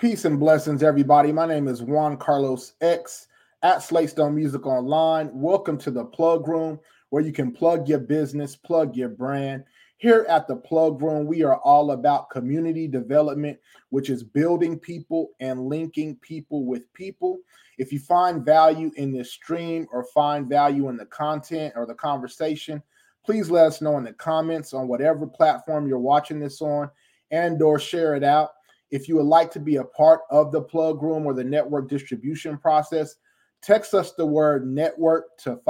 Peace and blessings, everybody. My name is Juan Carlos X at Slate Stone Music Online. Welcome to The Plug Room, where you can plug your business, plug your brand. Here at The Plug Room, we are all about community development, which is building people and linking people with people. If you find value in this stream or find value in the content or the conversation, please let us know in the comments on whatever platform you're watching this on and or share it out. If you would like to be a part of The Plug Room or the network distribution process, text us the word network to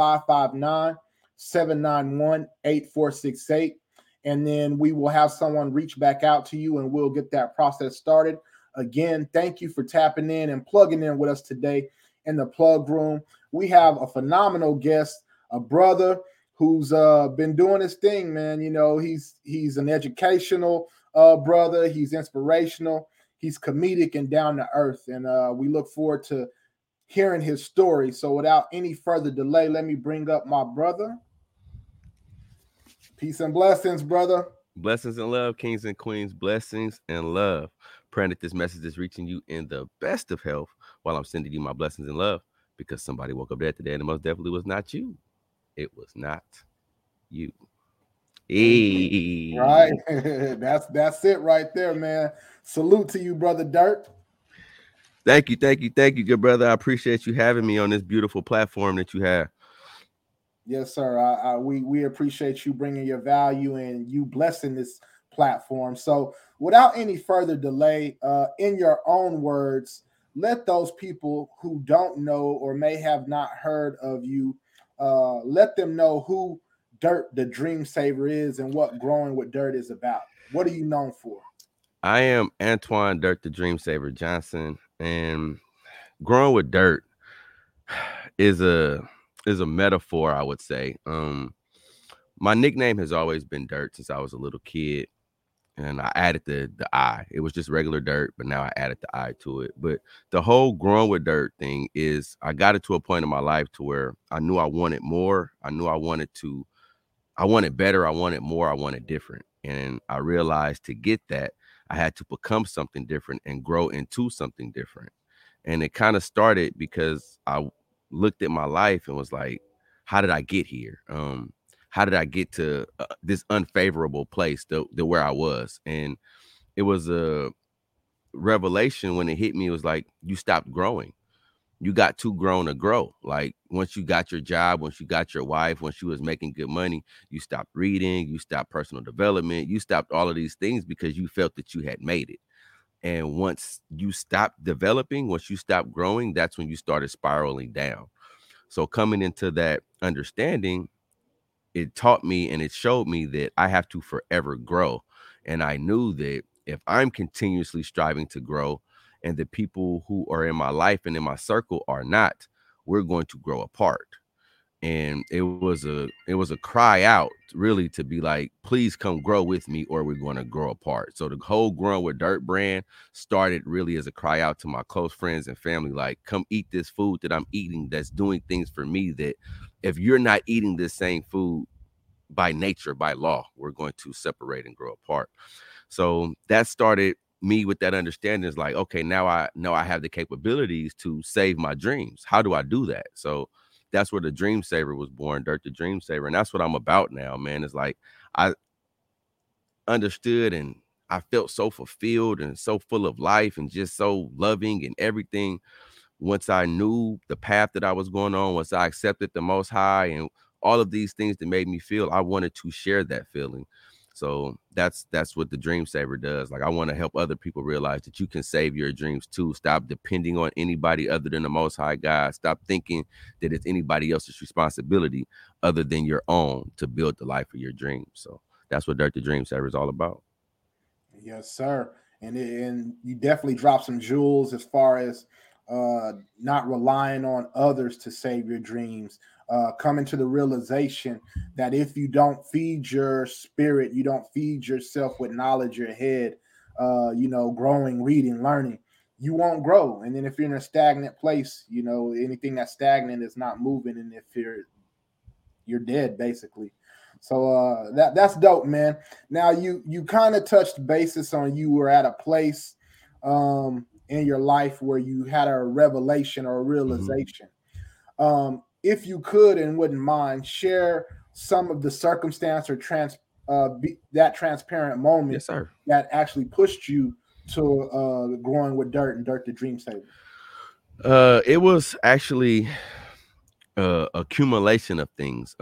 559-791-8468, and then we will have someone reach back out to you and we'll get that process started. Again, thank you for tapping in and plugging in with us today in The Plug Room. We have a phenomenal guest, a brother who's been doing his thing, man. You know, he's an educational brother. He's inspirational. He's comedic and down to earth. And we look forward to hearing his story. So without any further delay, let me bring up my brother. Peace and blessings, brother. Blessings and love, kings and queens. Blessings and love. Praying that this message is reaching you in the best of health while I'm sending you my blessings and love, because somebody woke up dead today and it most definitely was not you. It was not you. Hey. Right. That's it right there, man. Salute to you, Brother Dirt. Thank you, good brother. I appreciate you having me on this beautiful platform that you have. Yes, sir. We appreciate you bringing your value and you blessing this platform. So without any further delay, in your own words, let those people who don't know or may have not heard of you, let them know who Dirt the Dream Saver is and what Growing With Dirt is about. What are you known for? I am Antoine Dirt the Dream Saver Johnson, and Growing With Dirt is a metaphor, I would say. My nickname has always been Dirt since I was a little kid, and I added the I. It was just regular Dirt, but now I added the I to it. But the whole Growing With Dirt thing is I got it to a point in my life to where I knew I wanted more. I knew I wanted better. I wanted more. I wanted different. And I realized to get that, I had to become something different and grow into something different. And it kind of started because I looked at my life and was like, how did I get here? How did I get to this unfavorable place to where I was? And it was a revelation when it hit me. It was like, you stopped growing. You got too grown to grow. Like, once you got your job, once you got your wife, once you was making good money, you stopped reading, you stopped personal development, you stopped all of these things because you felt that you had made it. And once you stopped developing, once you stopped growing, that's when you started spiraling down. So coming into that understanding, it taught me and it showed me that I have to forever grow. And I knew that if I'm continuously striving to grow, and the people who are in my life and in my circle are not, we're going to grow apart. And it was a cry out, really, to be like, please come grow with me or we're going to grow apart. So the whole Growing With Dirt brand started really as a cry out to my close friends and family, like, come eat this food that I'm eating that's doing things for me, that if you're not eating this same food by nature, by law, we're going to separate and grow apart. So that started me with that understanding. Is like, okay, now I know I have the capabilities to save my dreams. How do I do that? So that's where the Dream Saver was born, Dirt the Dream Saver. And that's what I'm about now, man. It's like, I understood and I felt so fulfilled and so full of life and just so loving and everything. Once I knew the path that I was going on, once I accepted the Most High and all of these things that made me feel, I wanted to share that feeling. So that's what the Dream Saver does. Like, I want to help other people realize that you can save your dreams too. Stop depending on anybody other than the Most High God. Stop thinking that it's anybody else's responsibility other than your own to build the life of your dreams. So that's what Dirt the Dream Saver is all about. Yes, sir. And you definitely drop some jewels as far as not relying on others to save your dreams. Coming to the realization that if you don't feed your spirit, you don't feed yourself with knowledge, your head, growing, reading, learning, you won't grow. And then if you're in a stagnant place, you know, anything that's stagnant is not moving. And if you're dead, basically. So that's dope, man. Now, you kind of touched basis on, you were at a place in your life where you had a revelation or a realization. Mm-hmm. If you could and wouldn't mind, share some of the circumstance or that transparent moment that actually pushed you to growing with dirt and Dirt the Dream Saver. It was actually accumulation of things.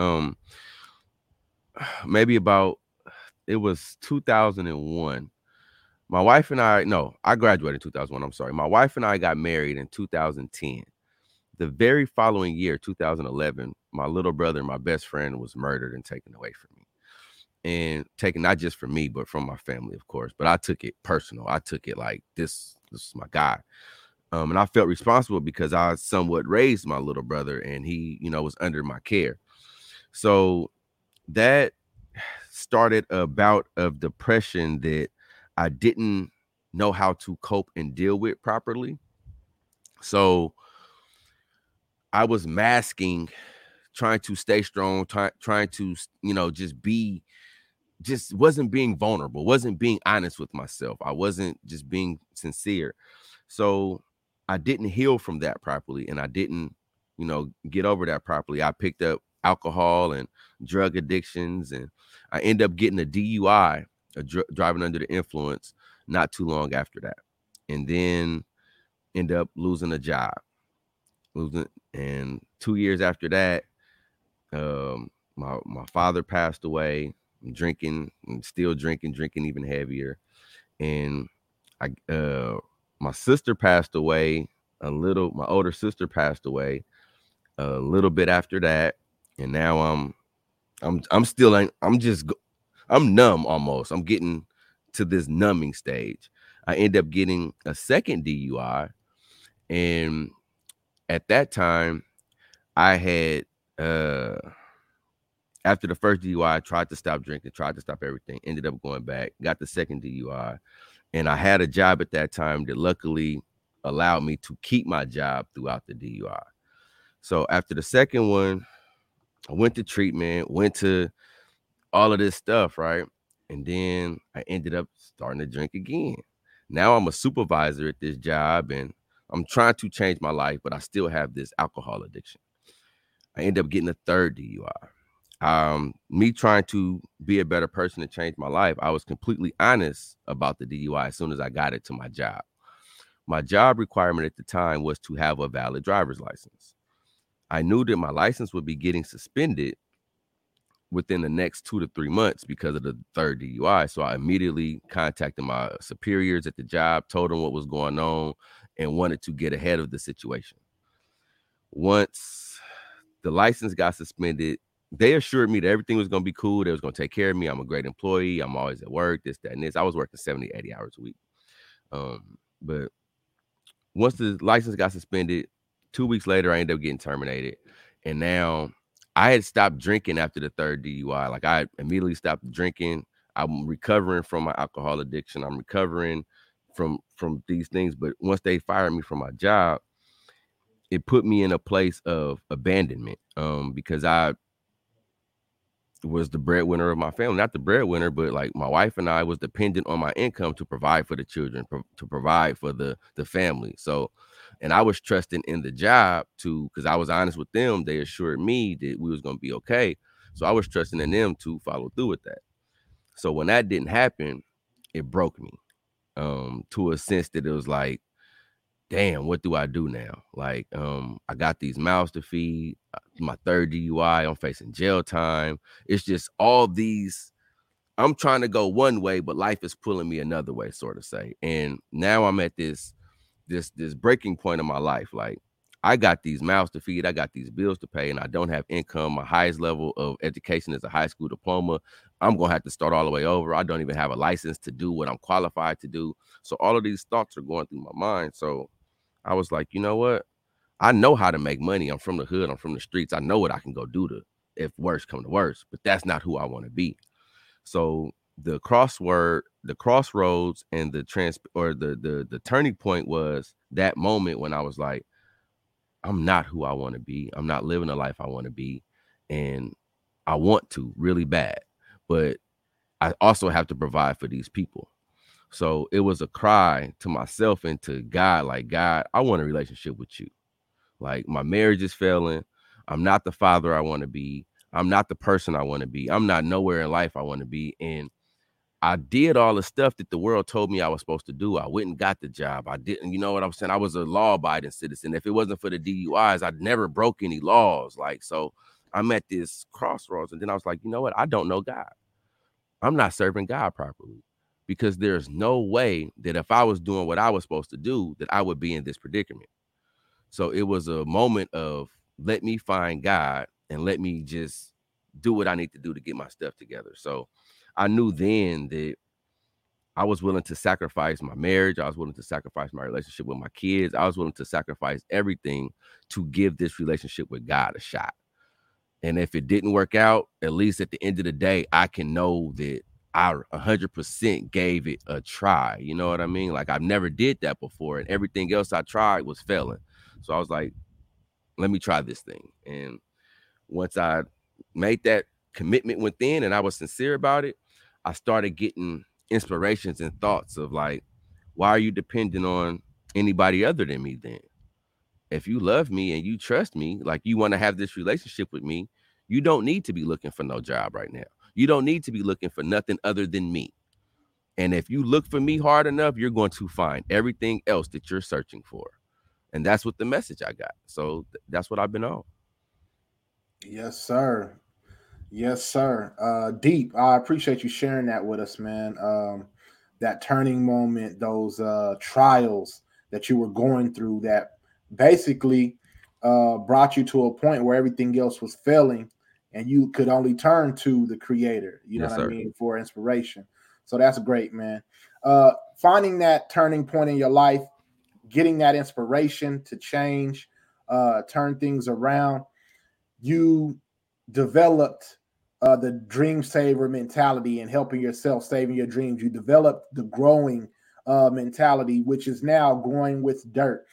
It was 2001. I graduated in 2001. I'm sorry. My wife and I got married in 2010. The very following year, 2011, my little brother, my best friend, was murdered and taken away from me. And taken not just from me, but from my family, of course. But I took it personal. I took it like this is my guy. And I felt responsible because I somewhat raised my little brother and he, was under my care. So that started a bout of depression that I didn't know how to cope and deal with properly. So I was masking, trying to stay strong, trying to, wasn't being vulnerable, wasn't being honest with myself. I wasn't just being sincere. So I didn't heal from that properly. And I didn't, get over that properly. I picked up alcohol and drug addictions, and I ended up getting a DUI, driving under the influence, not too long after that. And then end up losing a job. And 2 years after that, my father passed away. Drinking even heavier. And my sister passed away my older sister passed away a little bit after that. And now I'm numb almost. I'm getting to this numbing stage. I end up getting a second DUI. And at that time I had, after the first DUI, I tried to stop drinking, tried to stop everything, ended up going back, got the second DUI. And I had a job at that time that luckily allowed me to keep my job throughout the DUI. So after the second one, I went to treatment, went to all of this stuff, right? And then I ended up starting to drink again. Now I'm a supervisor at this job, and I'm trying to change my life, but I still have this alcohol addiction. I ended up getting a third DUI. Me trying to be a better person to change my life, I was completely honest about the DUI as soon as I got it to my job. My job requirement at the time was to have a valid driver's license. I knew that my license would be getting suspended within the next 2 to 3 months because of the third DUI. So I immediately contacted my superiors at the job, told them what was going on, and wanted to get ahead of the situation. Once the license got suspended, they assured me that everything was going to be cool. They was going to take care of me. I'm a great employee. I'm always at work, this, that, and this. I was working 70, 80 hours a week. But once the license got suspended, 2 weeks later, I ended up getting terminated. And now I had stopped drinking after the third DUI. Like, I immediately stopped drinking. I'm recovering from my alcohol addiction. I'm recovering from these things. But once they fired me from my job, it put me in a place of abandonment, because I was the breadwinner of my family. Not the breadwinner, but like my wife and I was dependent on my income to provide for the children, to provide for the family. So, and I was trusting in the job to, because I was honest with them. They assured me that we was going to be okay. So I was trusting in them to follow through with that. So when that didn't happen, it broke me, to a sense that it was like, damn, what do I do now? Like, I got these mouths to feed, my third DUI, I'm facing jail time. It's just all these, I'm trying to go one way, but life is pulling me another way, sort of say. And now I'm at this breaking point in my life. Like, I got these mouths to feed, I got these bills to pay, and I don't have income. My highest level of education is a high school diploma. I'm going to have to start all the way over. I don't even have a license to do what I'm qualified to do. So all of these thoughts are going through my mind. So I was like, you know what? I know how to make money. I'm from the hood. I'm from the streets. I know what I can go do if worse come to worse, but that's not who I want to be. So the crossroads and the turning point was that moment when I was like, I'm not who I want to be. I'm not living the life I want to be. And I want to really bad, but I also have to provide for these people. So it was a cry to myself and to God, like, God, I want a relationship with you. Like, my marriage is failing. I'm not the father I want to be. I'm not the person I want to be. I'm not nowhere in life I want to be. And I did all the stuff that the world told me I was supposed to do. I went and got the job. I didn't, you know what I'm saying? I was a law-abiding citizen. If it wasn't for the DUIs, I'd never broke any laws. Like, so I'm at this crossroads. And then I was like, you know what? I don't know God. I'm not serving God properly, because there's no way that if I was doing what I was supposed to do, that I would be in this predicament. So it was a moment of, let me find God and let me just do what I need to do to get my stuff together. So I knew then that I was willing to sacrifice my marriage. I was willing to sacrifice my relationship with my kids. I was willing to sacrifice everything to give this relationship with God a shot. And if it didn't work out, at least at the end of the day, I can know that I 100% gave it a try. You know what I mean? Like, I've never did that before, and everything else I tried was failing. So I was like, let me try this thing. And once I made that commitment within and I was sincere about it, I started getting inspirations and thoughts of like, why are you dependent on anybody other than me then? If you love me and you trust me, like you want to have this relationship with me, you don't need to be looking for no job right now. You don't need to be looking for nothing other than me. And if you look for me hard enough, you're going to find everything else that you're searching for. And that's what the message I got. So that's what I've been on. Yes, sir. Yes, sir. Deep. I appreciate you sharing that with us, man. That turning moment, those trials that you were going through that basically brought you to a point where everything else was failing and you could only turn to the creator, you know yes, what sir. I mean, for inspiration. So that's great, man. Finding that turning point in your life, getting that inspiration to change, turn things around. You developed the dream saver mentality and helping yourself, saving your dreams. You developed the growing mentality, which is now Growing With Dirt.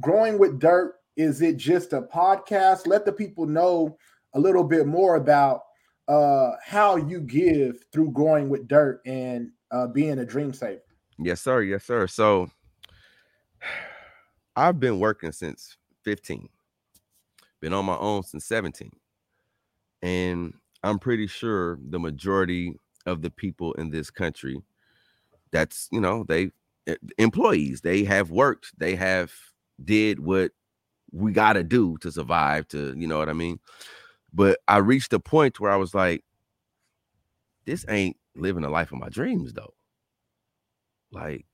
Growing With Dirt, is it just a podcast? Let the people know a little bit more about how you give through Growing With Dirt and being a dream saver. Yes, sir. Yes, sir. So I've been working since 15, been on my own since 17. And I'm pretty sure the majority of the people in this country, that's, you know, they employees, they have worked, they have did what we got to do to survive, to, you know what I mean? But I reached a point where I was like, this ain't living the life of my dreams though. Like,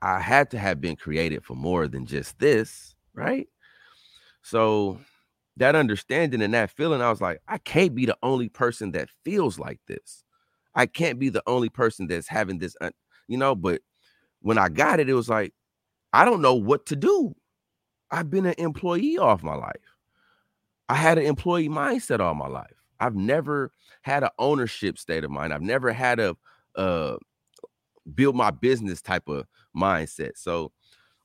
I had to have been created for more than just this, right? So that understanding and that feeling, I was like, I can't be the only person that feels like this. I can't be the only person that's having this, you know, but when I got it, it was like, I don't know what to do. I've been an employee all my life. I had an employee mindset all my life. I've never had an ownership state of mind. I've never had a build my business type of mindset. So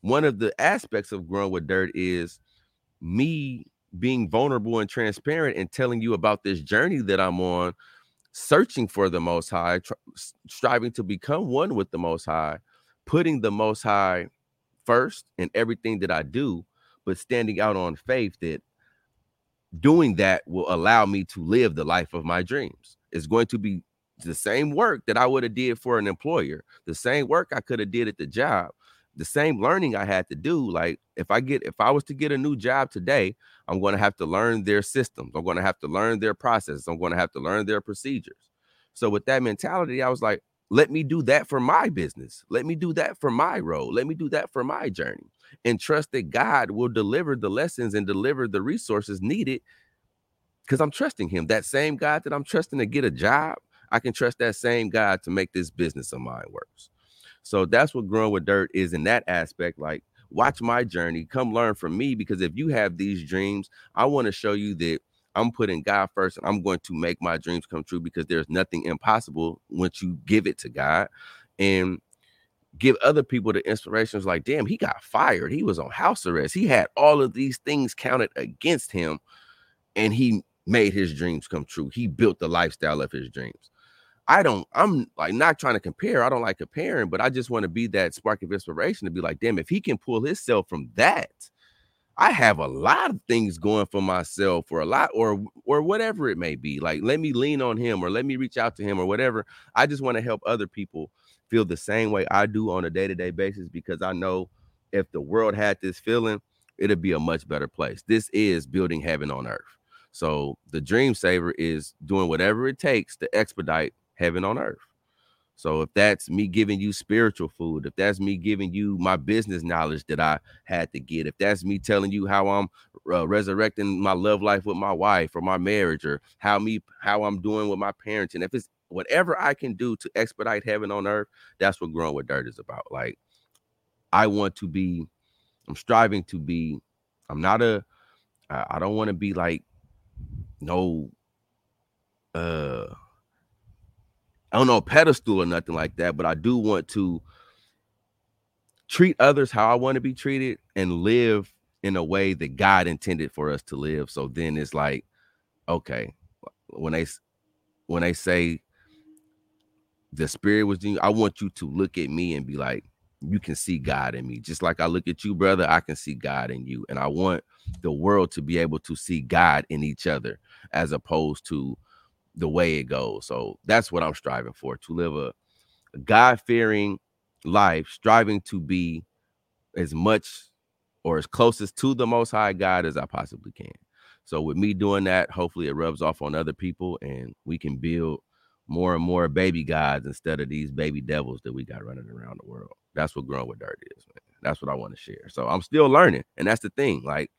one of the aspects of Growing With Dirt is me being vulnerable and transparent and telling you about this journey that I'm on, searching for the Most High, striving to become one with the Most High, putting the Most High first in everything that I do, but standing out on faith that doing that will allow me to live the life of my dreams. It's going to be the same work that I would have did for an employer, the same work I could have did at the job, the same learning I had to do. Like if I was to get a new job today, I'm going to have to learn their systems. I'm going to have to learn their processes. I'm going to have to learn their procedures. So with that mentality, I was like, let me do that for my business. Let me do that for my road. Let me do that for my journey, and trust that God will deliver the lessons and deliver the resources needed, because I'm trusting him. That same God that I'm trusting to get a job, I can trust that same God to make this business of mine work. So that's what Growing With Dirt is in that aspect. Like, watch my journey, come learn from me, because if you have these dreams, I want to show you that I'm putting God first and I'm going to make my dreams come true, because there's nothing impossible once you give it to God. And give other people the inspirations like, damn, he got fired. He was on house arrest. He had all of these things counted against him and he made his dreams come true. He built the lifestyle of his dreams. I'm like not trying to compare. I don't like comparing, but I just want to be that spark of inspiration to be like, damn, if he can pull himself from that, I have a lot of things going for myself or a lot or whatever it may be. Like, let me lean on him or let me reach out to him or whatever. I just want to help other people feel the same way I do on a day-to-day basis, because I know if the world had this feeling, it'd be a much better place. This is building heaven on earth. So the Dream Saver is doing whatever it takes to expedite heaven on earth. So if that's me giving you spiritual food, if that's me giving you my business knowledge that I had to get, if that's me telling you how I'm resurrecting my love life with my wife or my marriage, or how I'm doing with my parenting, if it's whatever I can do to expedite heaven on earth, that's what Growing With Dirt is about. Like, I'm striving to be, I don't want to be like, I don't know, pedestal or nothing like that, but I do want to treat others how I want to be treated and live in a way that God intended for us to live. So then it's like, okay, when they say the spirit was in you, I want you to look at me and be like, you can see God in me. Just like I look at you, brother, I can see God in you. And I want the world to be able to see God in each other as opposed to the way it goes. So that's what I'm striving for, to live a God-fearing life, striving to be as much or as closest to the Most High God as I possibly can. So with me doing that, hopefully it rubs off on other people and we can build more and more baby gods instead of these baby devils that we got running around the world. That's what Growing With Dirt is, man. That's what I want to share. So I'm still learning. And that's the thing. Like,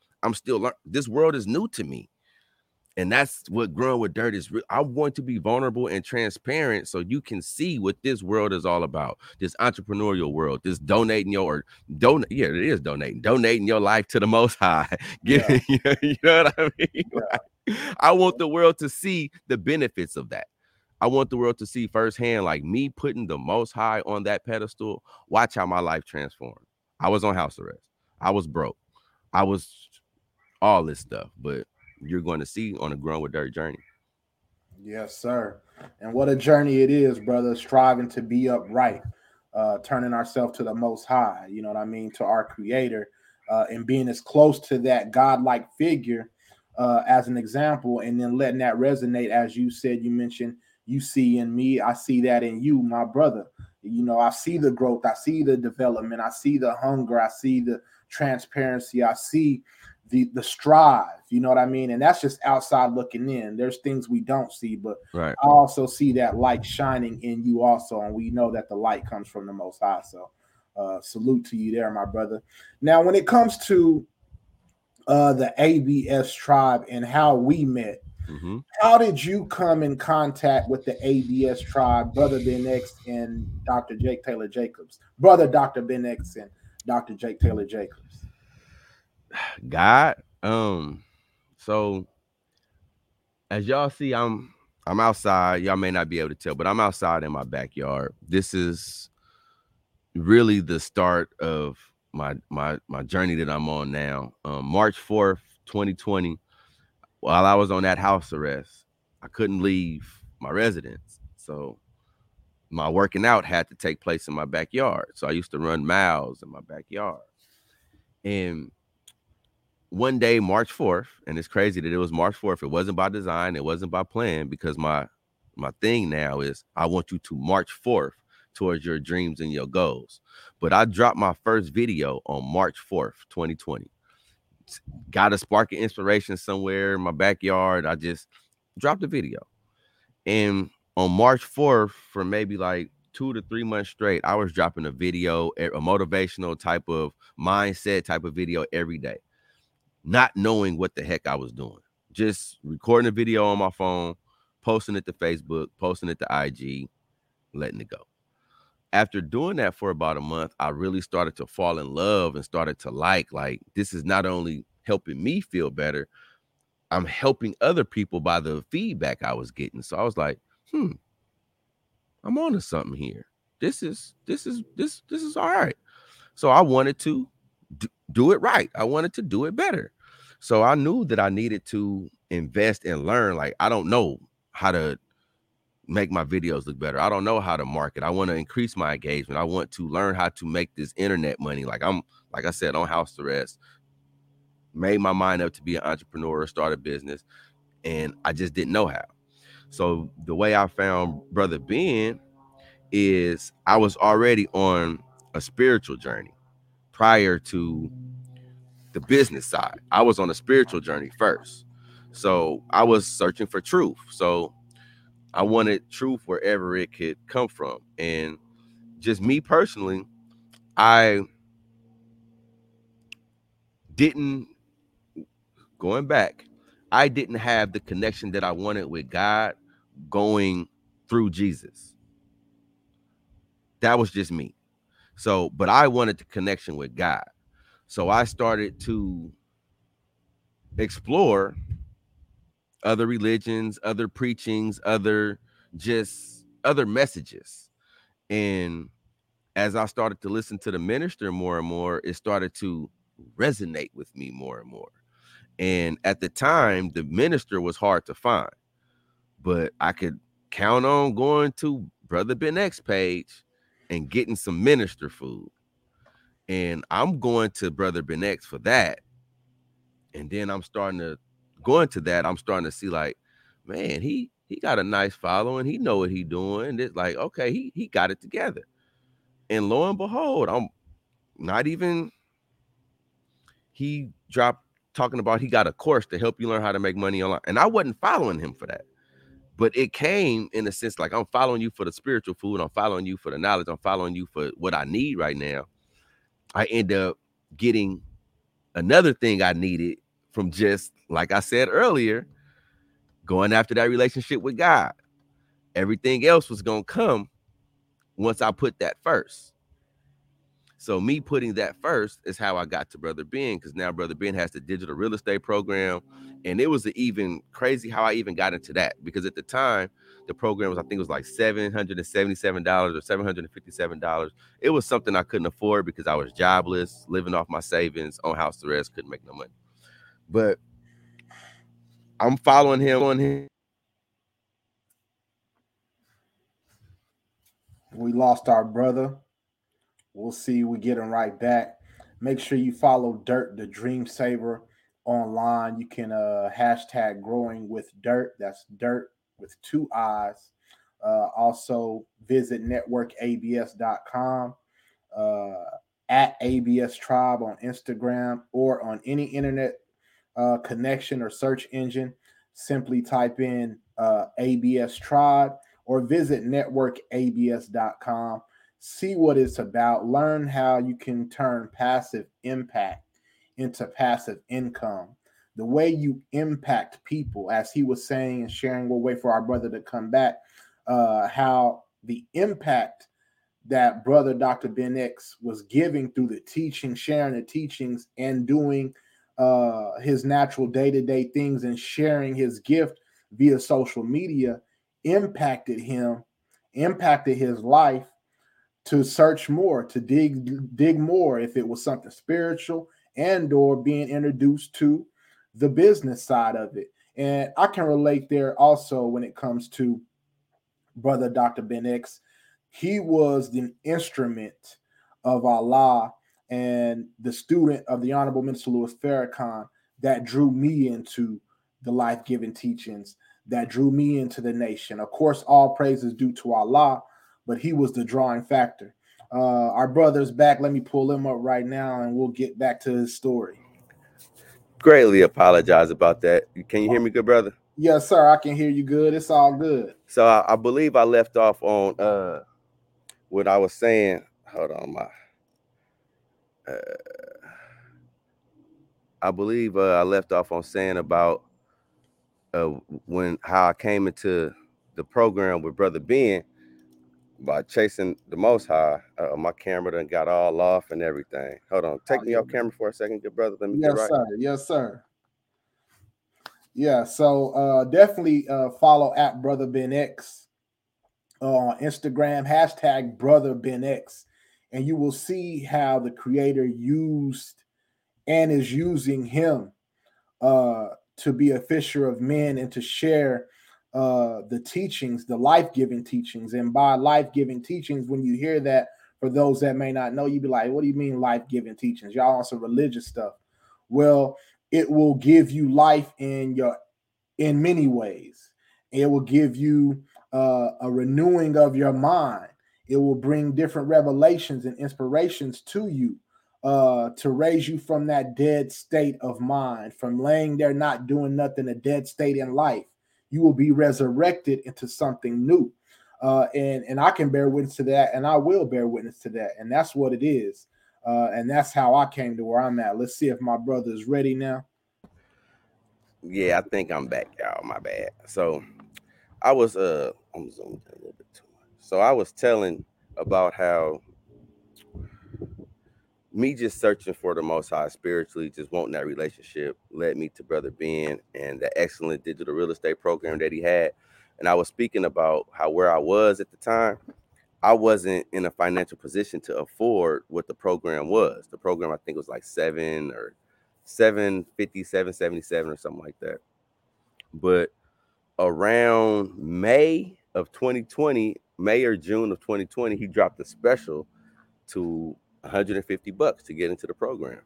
this world is new to me. And that's what Growing With Dirt is. I want to be vulnerable and transparent so you can see what this world is all about. This entrepreneurial world, this donating your life to the Most High. Yeah. You know what I mean? Yeah. Like, I want the world to see the benefits of that. I want the world to see firsthand, like me putting the Most High on that pedestal. Watch how my life transformed. I was on house arrest. I was broke. I was all this stuff, but you're going to see on a Growing With Dirt journey. Yes, sir. And what a journey it is, brother, striving to be upright, turning ourselves to the Most High, you know what I mean, to our Creator, and being as close to that God-like figure as an example, and then letting that resonate. As you said, you mentioned, you see in me, I see that in you, my brother. You know, I see the growth. I see the development. I see the hunger. I see the transparency. I see the strive, you know what I mean? And that's just outside looking in. There's things we don't see, but right. I also see that light shining in you also. And we know that the light comes from the Most High. So salute to you there, my brother. Now, when it comes to the ABS Tribe and how we met, mm-hmm. How did you come in contact with the ABS Tribe, Brother Ben X and Dr. Jake Taylor Jacobs? Brother Dr. Ben X and Dr. Jake Taylor Jacobs. God, so as y'all see, I'm outside. Y'all may not be able to tell, but I'm outside in my backyard. This is really the start of my journey that I'm on now. March 4th, 2020, while I was on that house arrest, I couldn't leave my residence. So my working out had to take place in my backyard. So I used to run miles in my backyard. And one day, March 4th, and it's crazy that it was March 4th. It wasn't by design. It wasn't by plan, because my thing now is I want you to march forth towards your dreams and your goals. But I dropped my first video on March 4th, 2020. Got a spark of inspiration somewhere in my backyard. I just dropped a video. And on March 4th, for maybe like 2 to 3 months straight, I was dropping a video, a motivational type of mindset type of video every day. Not knowing what the heck I was doing, just recording a video on my phone, posting it to Facebook, posting it to IG, letting it go. After doing that for about a month, I really started to fall in love and started to like this is not only helping me feel better, I'm helping other people by the feedback I was getting. So I was like, I'm onto something here. This is all right. So I wanted to do it right. I wanted to do it better. So I knew that I needed to invest and learn. Like, I don't know how to make my videos look better. I don't know how to market. I want to increase my engagement. I want to learn how to make this internet money. Like I said, on house arrest, made my mind up to be an entrepreneur, start a business, and I just didn't know how. So the way I found Brother Ben is I was already on a spiritual journey prior to the business side. I was on a spiritual journey first. So I was searching for truth. So I wanted truth wherever it could come from. And just me personally, I didn't, going back, I didn't have the connection that I wanted with God going through Jesus. That was just me. So, but I wanted the connection with God. So I started to explore other religions, other preachings, other messages. And as I started to listen to the minister more and more, it started to resonate with me more and more. And at the time, the minister was hard to find, but I could count on going to Brother Ben X page and getting some minister food. And I'm going to Brother Ben X for that. And then I'm starting to see, like, man, he got a nice following. He know what he doing. It's like, okay, he got it together. And lo and behold, he dropped talking about he got a course to help you learn how to make money online. And I wasn't following him for that. But it came in a sense like, I'm following you for the spiritual food. I'm following you for the knowledge. I'm following you for what I need right now. I end up getting another thing I needed from just, like I said earlier, going after that relationship with God. Everything else was going to come once I put that first. So me putting that first is how I got to Brother Ben, because now Brother Ben has the digital real estate program. And it was even crazy how I even got into that, because at the time, the program was, I think it was like $777 or $757. It was something I couldn't afford because I was jobless, living off my savings, on house arrest, couldn't make no money. But I'm following him on him. We lost our brother. We'll see. We get him right back. Make sure you follow Dirt the Dream Saver online. You can hashtag Growing with Dirt. That's Dirt with 2 I's. Also visit NetworkABS.com, at ABS Tribe on Instagram, or on any internet connection or search engine. Simply type in ABS Tribe or visit NetworkABS.com. See what it's about. Learn how you can turn passive impact into passive income. The way you impact people, as he was saying and sharing, we'll wait for our brother to come back, how the impact that Brother Dr. Ben X was giving through the teaching, sharing the teachings, and doing his natural day-to-day things and sharing his gift via social media impacted him, impacted his life to search more, to dig more, if it was something spiritual, and or being introduced to the business side of it. And I can relate there also when it comes to Brother Dr. Ben X. He was the instrument of Allah and the student of the Honorable Minister Louis Farrakhan that drew me into the life-giving teachings, that drew me into the nation. Of course, all praise is due to Allah, but he was the drawing factor. Our brother's back. Let me pull him up right now, and we'll get back to his story. Greatly apologize about that. Can you hear me good, brother? Yes, sir. I can hear you good. It's all good. So I believe I left off on what I was saying. Hold on. I believe I left off on saying about how I came into the program with Brother Ben by chasing the Most High. My camera done got all off and everything. Hold on. Take me off camera for a second, good brother. Let me get right. Yes, sir. Yeah, so definitely follow at Brother Ben X on Instagram, hashtag Brother Ben X, and you will see how the Creator used and is using him to be a fisher of men and to share the teachings, the life-giving teachings. And by life-giving teachings, when you hear that, for those that may not know, you'd be like, what do you mean life-giving teachings? Y'all on some religious stuff. Well, it will give you life in many ways. It will give you a renewing of your mind. It will bring different revelations and inspirations to you to raise you from that dead state of mind, from laying there not doing nothing, a dead state in life. You will be resurrected into something new. And I can bear witness to that, and I will bear witness to that. And that's what it is. And that's how I came to where I'm at. Let's see if my brother is ready now. Yeah, I think I'm back, y'all. My bad. So I was I'm zoomed in a little bit too much. So I was telling about how me just searching for the Most High spiritually, just wanting that relationship, led me to Brother Ben and the excellent digital real estate program that he had. And I was speaking about how where I was at the time, I wasn't in a financial position to afford what the program was. The program, I think, was like $750, $777 or something like that. But around May of 2020, May or June of 2020, he dropped a special to $150 to get into the program.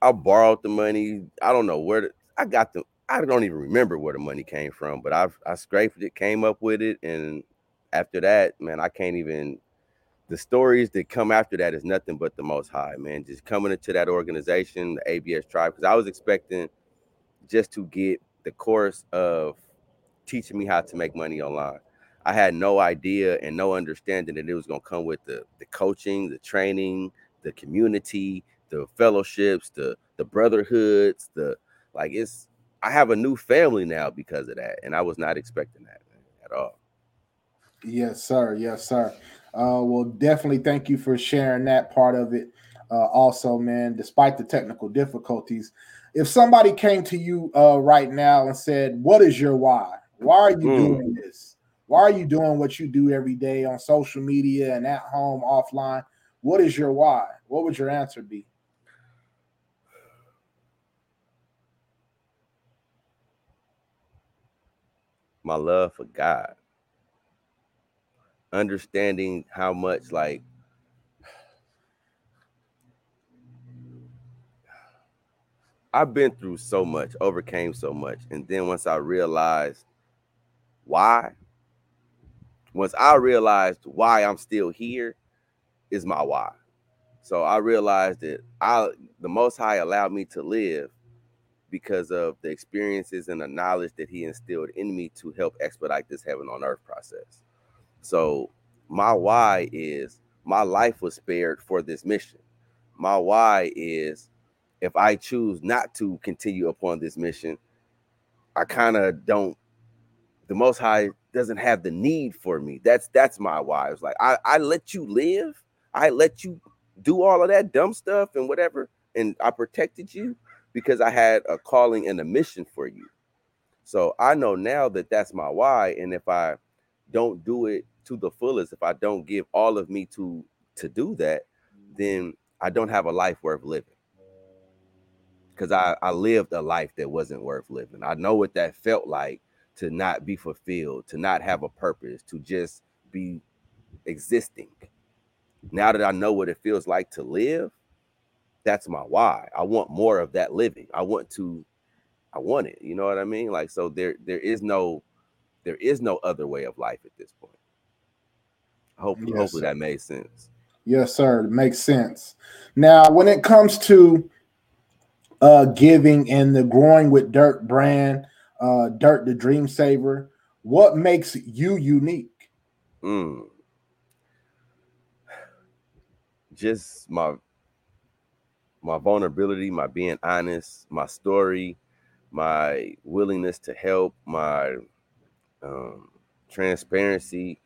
I borrowed the money. I don't know where I got the. I don't even remember where the money came from, but I scraped it, came up with it. And after that, man, I can't even, the stories that come after that is nothing but the Most High, man. Just coming into that organization, the ABS Tribe, because I was expecting just to get the course of teaching me how to make money online. I had no idea and no understanding that it was going to come with the coaching, the training, the community, the fellowships, the brotherhoods, I have a new family now because of that, and I was not expecting that, man, at all. Yes, sir. Yes, sir. Well, definitely thank you for sharing that part of it. Also, man, despite the technical difficulties, if somebody came to you right now and said, what is your why? Why are you doing this? Why are you doing what you do every day on social media and at home, offline? What is your why? What would your answer be? My love for God, understanding how much I've been through so much, overcame so much. And then once I realized why I'm still here is my why. So I realized that the Most High allowed me to live because of the experiences and the knowledge that he instilled in me to help expedite this heaven on earth process. So my why is my life was spared for this mission. My why is if I choose not to continue upon this mission, the Most High doesn't have the need for me. That's my why. It's like, I let you live. I let you do all of that dumb stuff and whatever. And I protected you, because I had a calling and a mission for you. So I know now that that's my why. And if I don't do it to the fullest, if I don't give all of me to do that, then I don't have a life worth living. Because I lived a life that wasn't worth living. I know what that felt like to not be fulfilled, to not have a purpose, to just be existing. Now that I know what it feels like to live, that's my why. I want more of that living. I want it. You know what I mean? Like, so there is no other way of life at this point. Hopefully that made sense. Yes, sir. It makes sense. Now, when it comes to giving and the Growing With Dirt brand, Dirt the Dream Saver, what makes you unique? Just my vulnerability, my being honest, my story, my willingness to help, my transparency,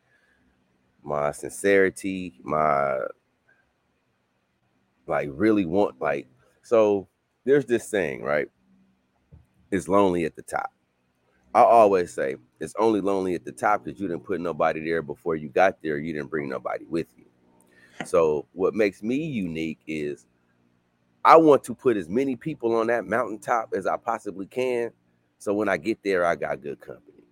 my sincerity, my so there's this saying, right? It's lonely at the top. I always say it's only lonely at the top because you didn't put nobody there before you got there. You didn't bring nobody with you. So what makes me unique is I want to put as many people on that mountaintop as I possibly can. So when I get there, I got good company.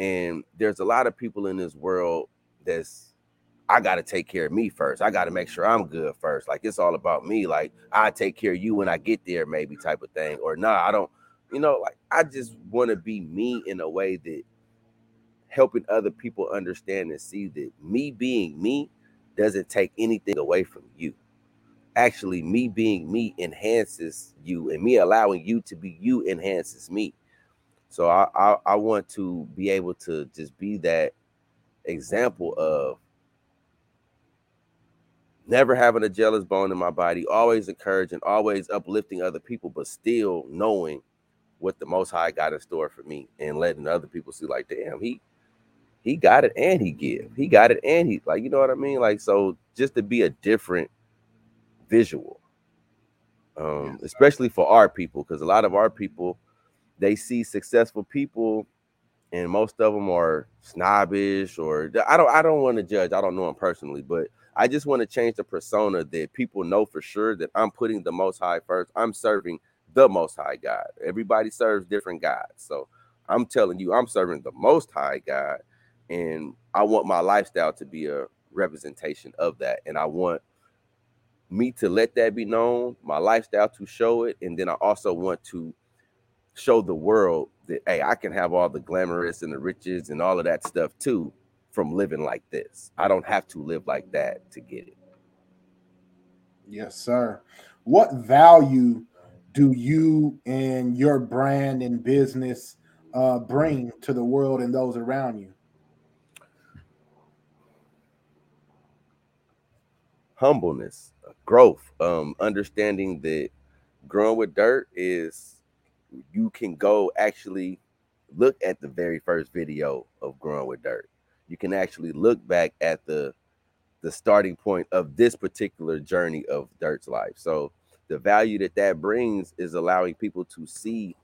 And there's a lot of people in this world that's, I got to take care of me first. I got to make sure I'm good first. Like, it's all about me. Like, I take care of you when I get there, maybe, type of thing. Or nah, I don't, you know, like, I just want to be me in a way that helping other people understand and see that me being me doesn't take anything away from you. Actually, me being me enhances you, and me allowing you to be you enhances me. So I want to be able to just be that example of never having a jealous bone in my body, always encouraging, always uplifting other people, but still knowing what the Most High got in store for me, and letting other people see, like, damn, he got it and he give. He got it and he, like, you know what I mean? Like, so just to be a different visual, especially for our people, because a lot of our people, they see successful people, and most of them are snobbish, or I don't want to judge. I don't know them personally, but I just want to change the persona that people know for sure that I'm putting the Most High first. I'm serving the Most High God. Everybody serves different gods. So I'm telling you, I'm serving the Most High God, and I want my lifestyle to be a representation of that. And I want me to let that be known, my lifestyle to show it. And then I also want to show the world that, hey, I can have all the glamorous and the riches and all of that stuff too from living like this. I don't have to live like that to get it. Yes, sir. What value do you and your brand and business bring to the world and those around you? Humbleness, growth, understanding that growing with dirt is, you can go actually look at the very first video of Growing With Dirt. You can actually look back at the starting point of this particular journey of Dirt's life. So the value that that brings is allowing people to see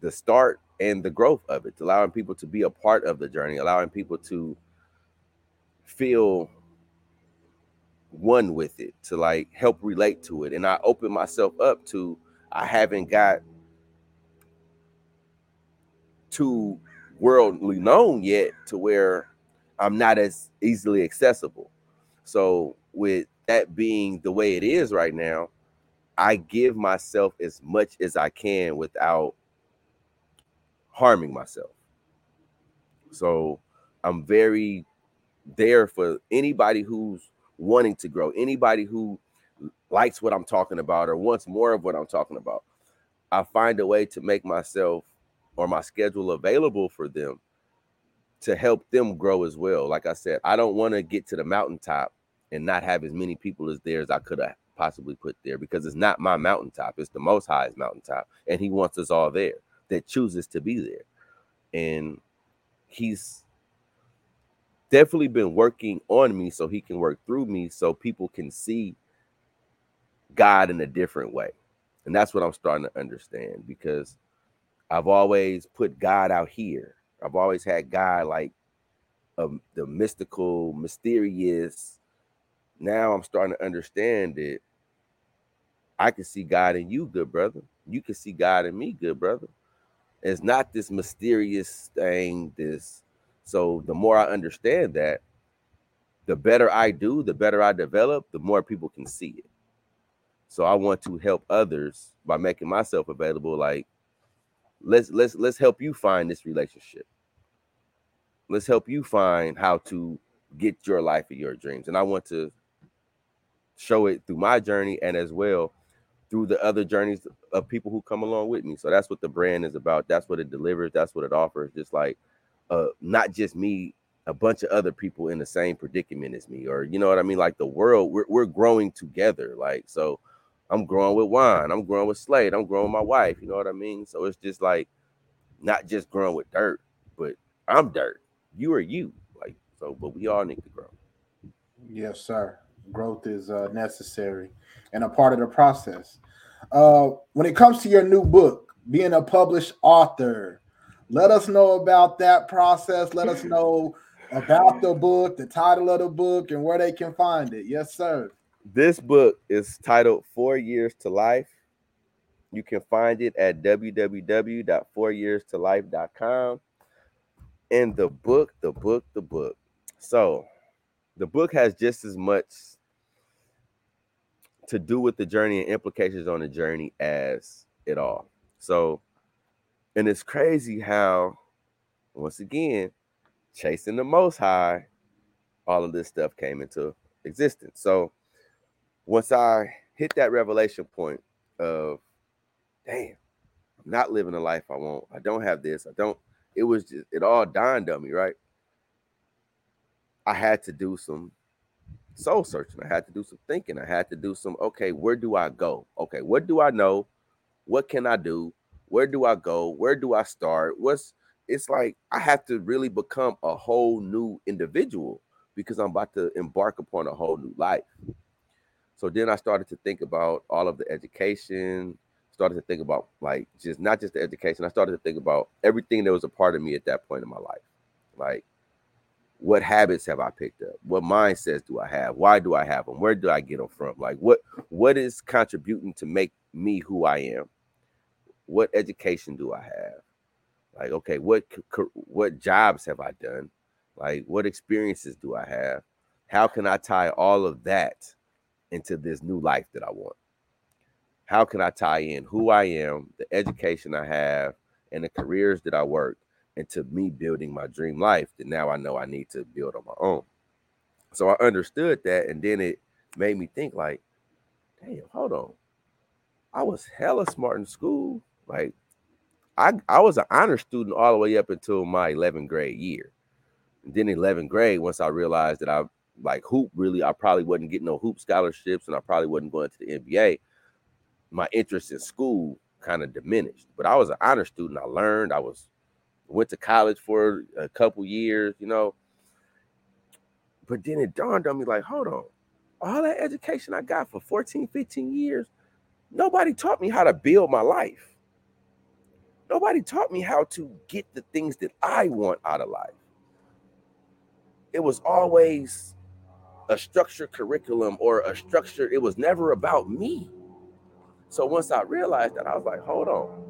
the start and the growth of it, allowing people to be a part of the journey, allowing people to feel one with it, to like help relate to it. And I open myself up to, I haven't got too worldly known yet to where I'm not as easily accessible. So with that being the way it is right now, I give myself as much as I can without harming myself. So I'm very there for anybody who's wanting to grow, anybody who likes what I'm talking about or wants more of what I'm talking about. I find a way to make myself or my schedule available for them to help them grow as well. Like I said, I don't want to get to the mountaintop and not have as many people as there as I could have possibly put there, because it's not my mountaintop. It's the Most High's mountaintop. And he wants us all there that chooses to be there. And he's definitely been working on me so he can work through me, so people can see God in a different way. And that's what I'm starting to understand, because I've always put God out here. I've always had God like the mystical, mysterious. Now I'm starting to understand that I can see God in you, good brother. You can see God in me, good brother. It's not this mysterious thing. So the more I understand that, the better I do, the better I develop, the more people can see it. So I want to help others by making myself available. Like, let's help you find this relationship. Let's help you find how to get your life and your dreams. And I want to show it through my journey, and as well through the other journeys of people who come along with me. So that's what the brand is about. That's what it delivers. That's what it offers. Just like not just me, a bunch of other people in the same predicament as me, or you know what I mean? Like the world, we're growing together. Like, so I'm growing with Juan, I'm growing with Slate, I'm growing with my wife, you know what I mean? So it's just like, not just growing with dirt, but I'm dirt, you are you. Like, so, but we all need to grow. Yes, sir. Growth is necessary and a part of the process. When it comes to your new book, being a published author, let us know about that process. Let us know about the book, the title of the book, and where they can find it. Yes, sir. This book is titled 4 Years to Life. You can find it at www.fouryearstolife.com. in the book. So the book has just as much to do with the journey and implications on the journey as it all. So, and it's crazy how, once again, chasing the Most High, all of this stuff came into existence. So once I hit that revelation point of, damn, I'm not living the life I want. I don't have this. It was just, it all dawned on me, right? I had to do some soul searching. I had to do some thinking. I had to do some, okay, where do I go? Okay, what do I know? What can I do? Where do I go? Where do I start? It's like I have to really become a whole new individual because I'm about to embark upon a whole new life. So then I started to think about all of the education, started to think about like just not just the education. I started to think about everything that was a part of me at that point in my life. Like, what habits have I picked up? What mindsets do I have? Why do I have them? Where do I get them from? Like, what is contributing to make me who I am? What education do I have? Like, okay, what jobs have I done? Like, what experiences do I have? How can I tie all of that into this new life that I want? How can I tie in who I am, the education I have, and the careers that I work into me building my dream life that now I know I need to build on my own? So I understood that, and then it made me think like, damn, hold on. I was hella smart in school. Like, I was an honor student all the way up until my 11th grade year. And then 11th grade, once I realized that I like hoop, really, I probably wasn't getting no hoop scholarships and I probably wasn't going to the NBA. My interest in school kind of diminished, but I was an honor student. I learned, I went to college for a couple years, you know, but then it dawned on me like, hold on, all that education I got for 14, 15 years, nobody taught me how to build my life. Nobody taught me how to get the things that I want out of life. It was always a structured curriculum or a structure. It was never about me. So once I realized that, I was like, hold on.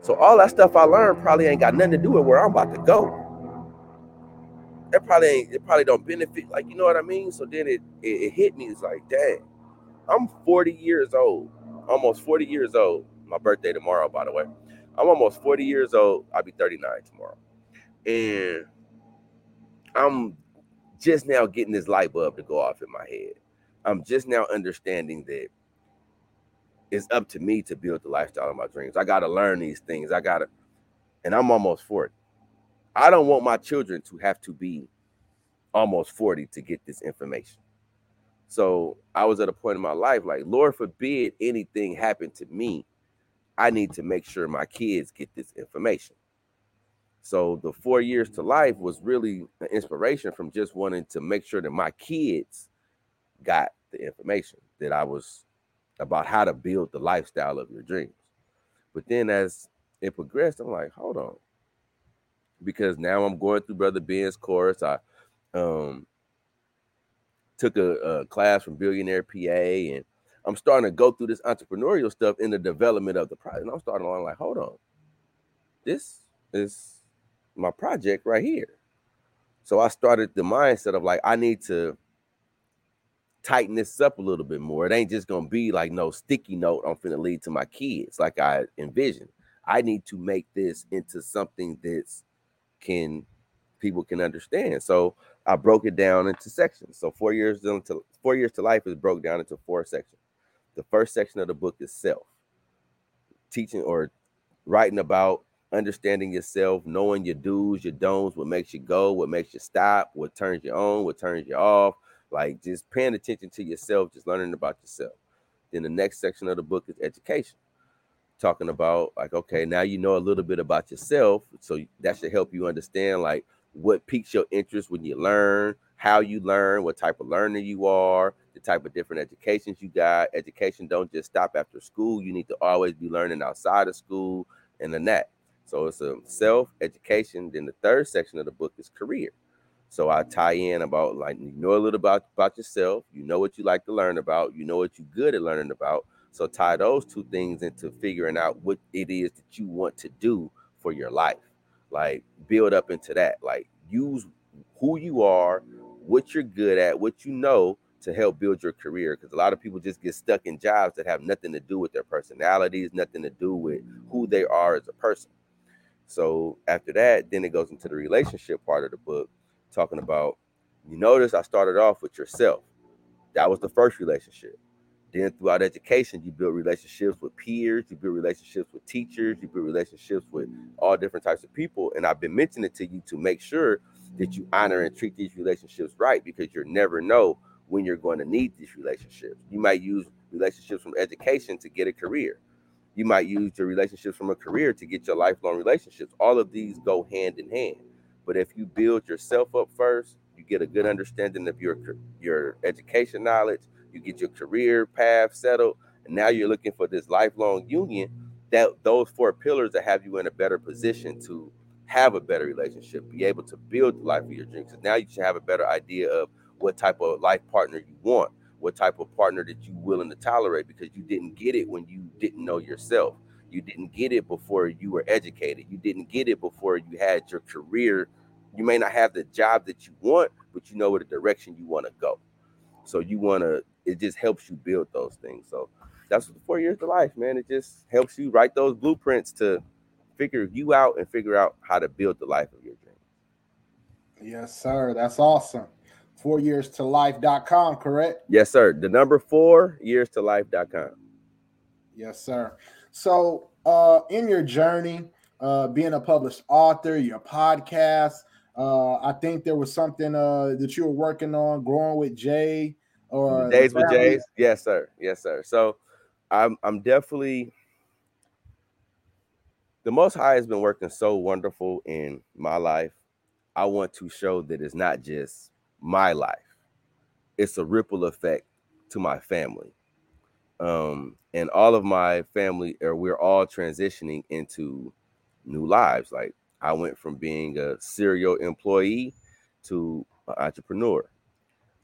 So all that stuff I learned probably ain't got nothing to do with where I'm about to go. It probably don't benefit. Like, you know what I mean? So then it hit me. It's like, dang, I'm 40 years old, almost 40 years old. My birthday tomorrow, by the way. I'm almost 40 years old. I'll be 39 tomorrow. And I'm just now getting this light bulb to go off in my head. I'm just now understanding that it's up to me to build the lifestyle of my dreams. I got to learn these things. And I'm almost 40. I don't want my children to have to be almost 40 to get this information. So I was at a point in my life, like, Lord forbid anything happened to me. I need to make sure my kids get this information. So the 4 years to life was really an inspiration from just wanting to make sure that my kids got the information that I was about how to build the lifestyle of your dreams. But then as it progressed, I'm like, hold on. Because now I'm going through Brother Ben's course. I took a class from Billionaire PA, and I'm starting to go through this entrepreneurial stuff in the development of the project. And I'm starting on like, hold on, this is my project right here. So I started the mindset of like, I need to tighten this up a little bit more. It ain't just going to be like no sticky note I'm finna lead to my kids like I envisioned. I need to make this into something that's people can understand. So I broke it down into sections. So 4 years to life is broke down into four sections. The first section of the book is self. Teaching or writing about understanding yourself, knowing your do's, your don'ts, what makes you go, what makes you stop, what turns you on, what turns you off. Like just paying attention to yourself, just learning about yourself. Then the next section of the book is education. Talking about like, okay, now you know a little bit about yourself. So that should help you understand like what piques your interest when you learn, how you learn, what type of learner you are, the type of different educations you got. Education don't just stop after school. You need to always be learning outside of school and then that. So it's a self-education. Then the third section of the book is career. So I tie in about like, you know a little about yourself. You know what you like to learn about. You know what you're good at learning about. So tie those two things into figuring out what it is that you want to do for your life. Like, build up into that. Like, use who you are, what you're good at, what you know to help build your career. Because a lot of people just get stuck in jobs that have nothing to do with their personalities, nothing to do with who they are as a person. So after that, then it goes into the relationship part of the book, talking about, you notice I started off with yourself. That was the first relationship. Then throughout education, you build relationships with peers, you build relationships with teachers, you build relationships with all different types of people. And I've been mentioning it to you to make sure that you honor and treat these relationships right, because you never know when you're going to need these relationships. You might use relationships from education to get a career. You might use your relationships from a career to get your lifelong relationships. All of these go hand in hand. But if you build yourself up first, you get a good understanding of your education knowledge, you get your career path settled, and now you're looking for this lifelong union, that those four pillars that have you in a better position to have a better relationship, be able to build the life of your dreams. So now you should have a better idea of what type of life partner you want, what type of partner that you're willing to tolerate, because you didn't get it when you didn't know yourself. You didn't get it before you were educated. You didn't get it before you had your career. You may not have the job that you want, but you know what the direction you want to go. So you want to, it just helps you build those things. So that's what the 4 years to life, man. It just helps you write those blueprints to figure you out and figure out how to build the life of your dream. Yes, sir. That's awesome. 4yearstolife.com, correct? Yes, sir. The number 4yearstolife.com. Yes, sir. So in your journey, being a published author, your podcast, I think there was something that you were working on, Growing with Jay. Or Days with Jays. Yes, sir. Yes, sir. So I'm definitely, the Most High has been working so wonderful in my life. I want to show that it's not just my life. It's a ripple effect to my family. And all of my family, or we're all transitioning into new lives. Like, I went from being a serial employee to an entrepreneur.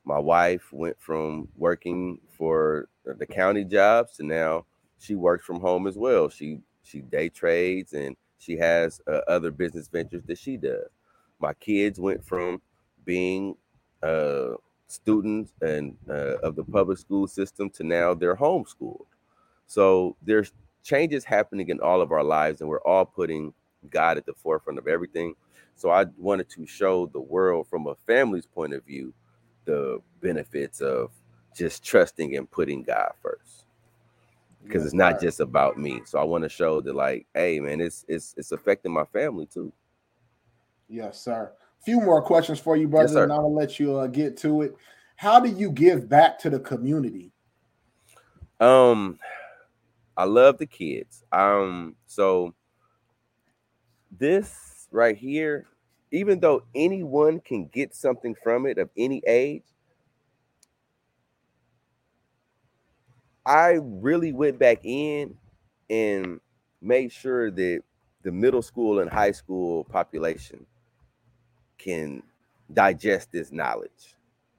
My wife went from working for the county jobs to now she works from home as well. She day trades, and she has other business ventures that she does. My kids went from being students and of the public school system to now they're homeschooled. So there's changes happening in all of our lives, and we're all putting God at the forefront of everything. So I wanted to show the world from a family's point of view the benefits of just trusting and putting God first, because it's not just about me. So I want to show that, like, hey, man, it's affecting my family too. Yes, sir. A few more questions for you, brother, yes, and I'll let you get to it. How do you give back to the community? I love the kids. So this right here, even though anyone can get something from it of any age, I really went back in and made sure that the middle school and high school population can digest this knowledge.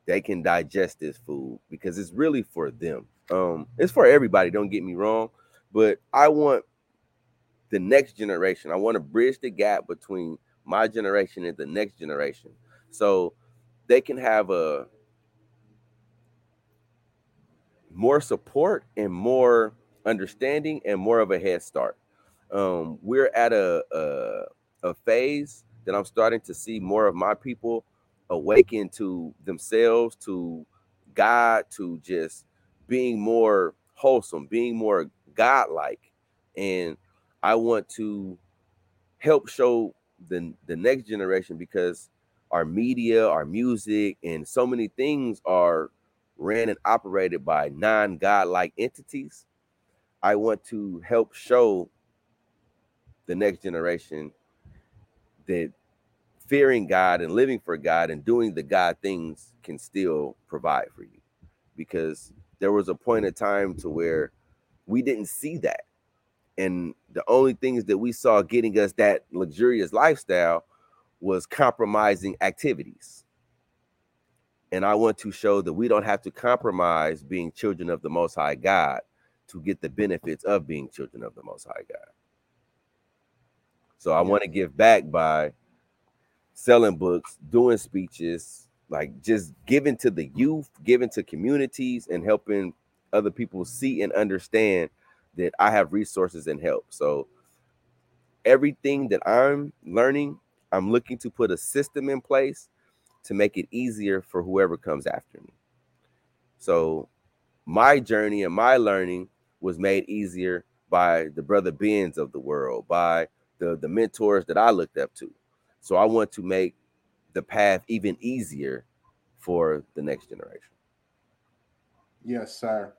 They can digest this food, because it's really for them. It's for everybody, don't get me wrong, but I want the next generation. I want to bridge the gap between my generation and the next generation, so they can have a more support and more understanding and more of a head start. We're at a phase that I'm starting to see more of my people awaken to themselves, to God, to just being more wholesome, being more God-like. And I want to help show the next generation, because our media, our music, and so many things are ran and operated by non-godlike entities. I want to help show the next generation that fearing God and living for God and doing the God things can still provide for you, because there was a point in time to where we didn't see that. And the only things that we saw getting us that luxurious lifestyle was compromising activities. And I want to show that we don't have to compromise being children of the Most High God to get the benefits of being children of the Most High God. So I want to give back by selling books, doing speeches, like just giving to the youth, giving to communities, and helping other people see and understand that I have resources and help. So everything that I'm learning, I'm looking to put a system in place to make it easier for whoever comes after me. So my journey and my learning was made easier by the Brother Ben's of the world, by the mentors that I looked up to. So I want to make the path even easier for the next generation. Yes, sir.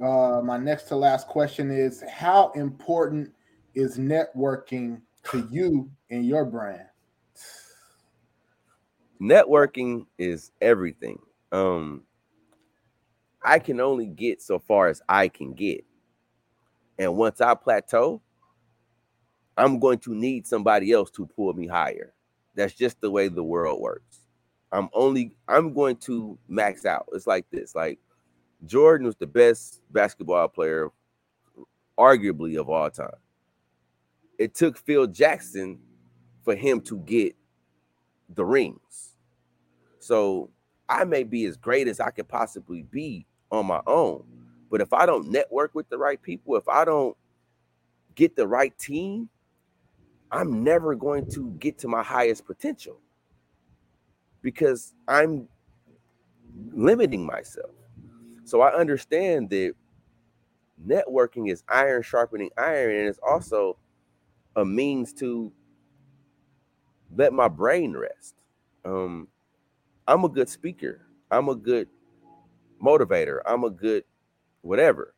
My next to last question is, how important is networking to you and your brand? Networking is everything. I can only get so far as I can get. And once I plateau, I'm going to need somebody else to pull me higher. That's just the way the world works. I'm going to max out. It's like this. Like, Jordan was the best basketball player, arguably, of all time. It took Phil Jackson for him to get the rings. So I may be as great as I could possibly be on my own, but if I don't network with the right people, if I don't get the right team, I'm never going to get to my highest potential because I'm limiting myself. So I understand that networking is iron sharpening iron, and it's also a means to let my brain rest. I'm a good speaker. I'm a good motivator. I'm a good whatever.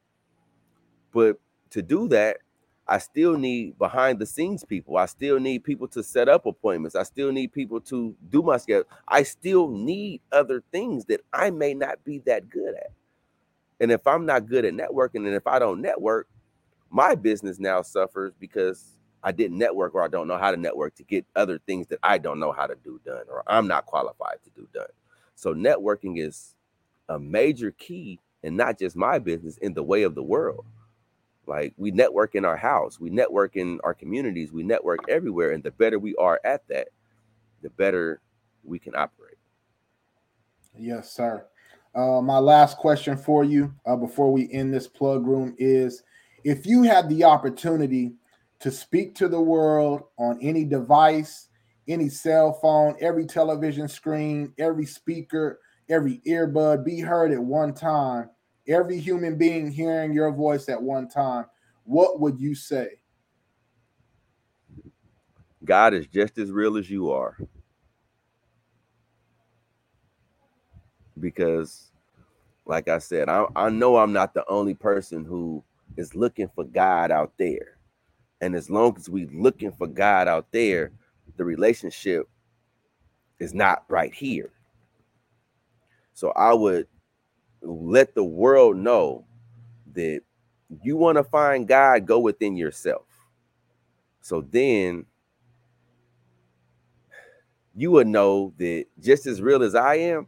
But to do that, I still need behind the scenes people. I still need people to set up appointments. I still need people to do my schedule. I still need other things that I may not be that good at. And if I'm not good at networking, and if I don't network, my business now suffers because I didn't network, or I don't know how to network to get other things that I don't know how to do done, or I'm not qualified to do done. So networking is a major key, and not just my business, in the way of the world. Like, we network in our house, we network in our communities, we network everywhere. And the better we are at that, the better we can operate. Yes, sir. My last question for you before we end this plug room is, if you had the opportunity to speak to the world on any device, any cell phone, every television screen, every speaker, every earbud, be heard at one time, every human being hearing your voice at one time, what would you say? God is just as real as you are. Because, like I said, I know I'm not the only person who is looking for God out there. And as long as we're looking for God out there, the relationship is not right here. So I would let the world know that you want to find God, go within yourself. So then you would know that just as real as I am,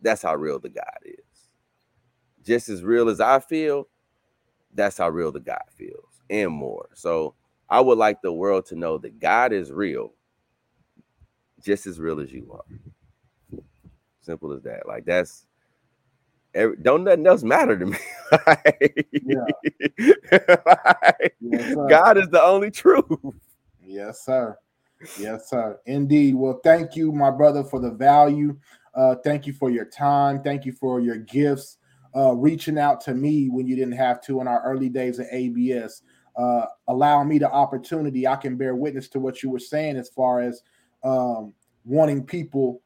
that's how real the God is. Just as real as I feel, that's how real the God feels. And more. So I would like the world to know that God is real, just as real as you are. Simple as that. Like, that's don't nothing else matter to me. Yes, God is the only truth. Yes, sir. Yes, sir. Indeed. Well, thank you, my brother, for the value. Thank you for your time. Thank you for your gifts. Reaching out to me when you didn't have to in our early days at ABS, allowing me the opportunity. I can bear witness to what you were saying as far as wanting people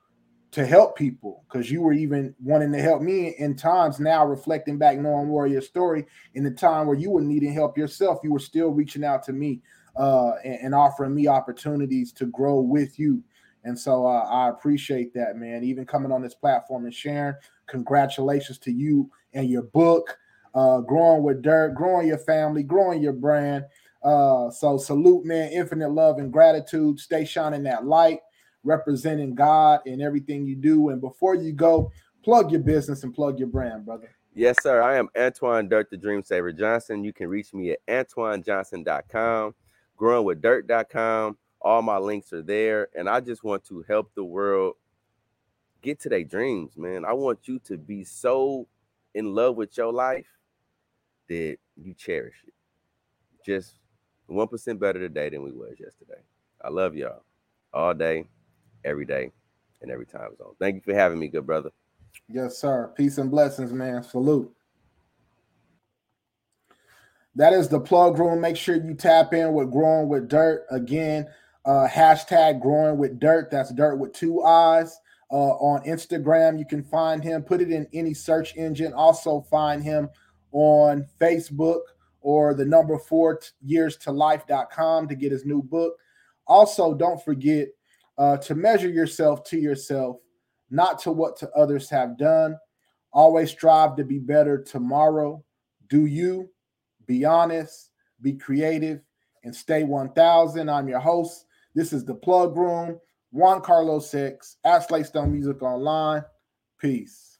to help people, because you were even wanting to help me in times now, reflecting back, knowing Warrior story, in the time where you were needing help yourself, you were still reaching out to me and offering me opportunities to grow with you. And so I appreciate that, man, even coming on this platform and sharing. Congratulations to you and your book, Growing With Dirt, growing your family, growing your brand. So salute, man, infinite love and gratitude. Stay shining that light, representing God in everything you do. And before you go, plug your business and plug your brand, brother. Yes, sir. I am Antoine Dirt the Dream Saver Johnson. You can reach me at AntoineJohnson.com. growingwithdirt.com. All my links are there. And I just want to help the world get to their dreams, man. I want you to be so in love with your life that you cherish it. Just 1% better today than we was yesterday. I love y'all all day, every day, and every time zone. Thank you for having me, good brother. Yes, sir. Peace and blessings, man. Salute. That is the Plug Room. Make sure you tap in with Growing With Dirt. Again, hashtag Growing With Dirt. That's dirt with two I's. On Instagram, you can find him. Put it in any search engine. Also find him on Facebook or the number 4yearstolife.com to get his new book. Also, don't forget to measure yourself to yourself, not to what to others have done. Always strive to be better tomorrow. Do you? Be honest, be creative, and stay 1000. I'm your host. This is The Plug Room. Juan Carlos X at Slate Stone Music Online. Peace.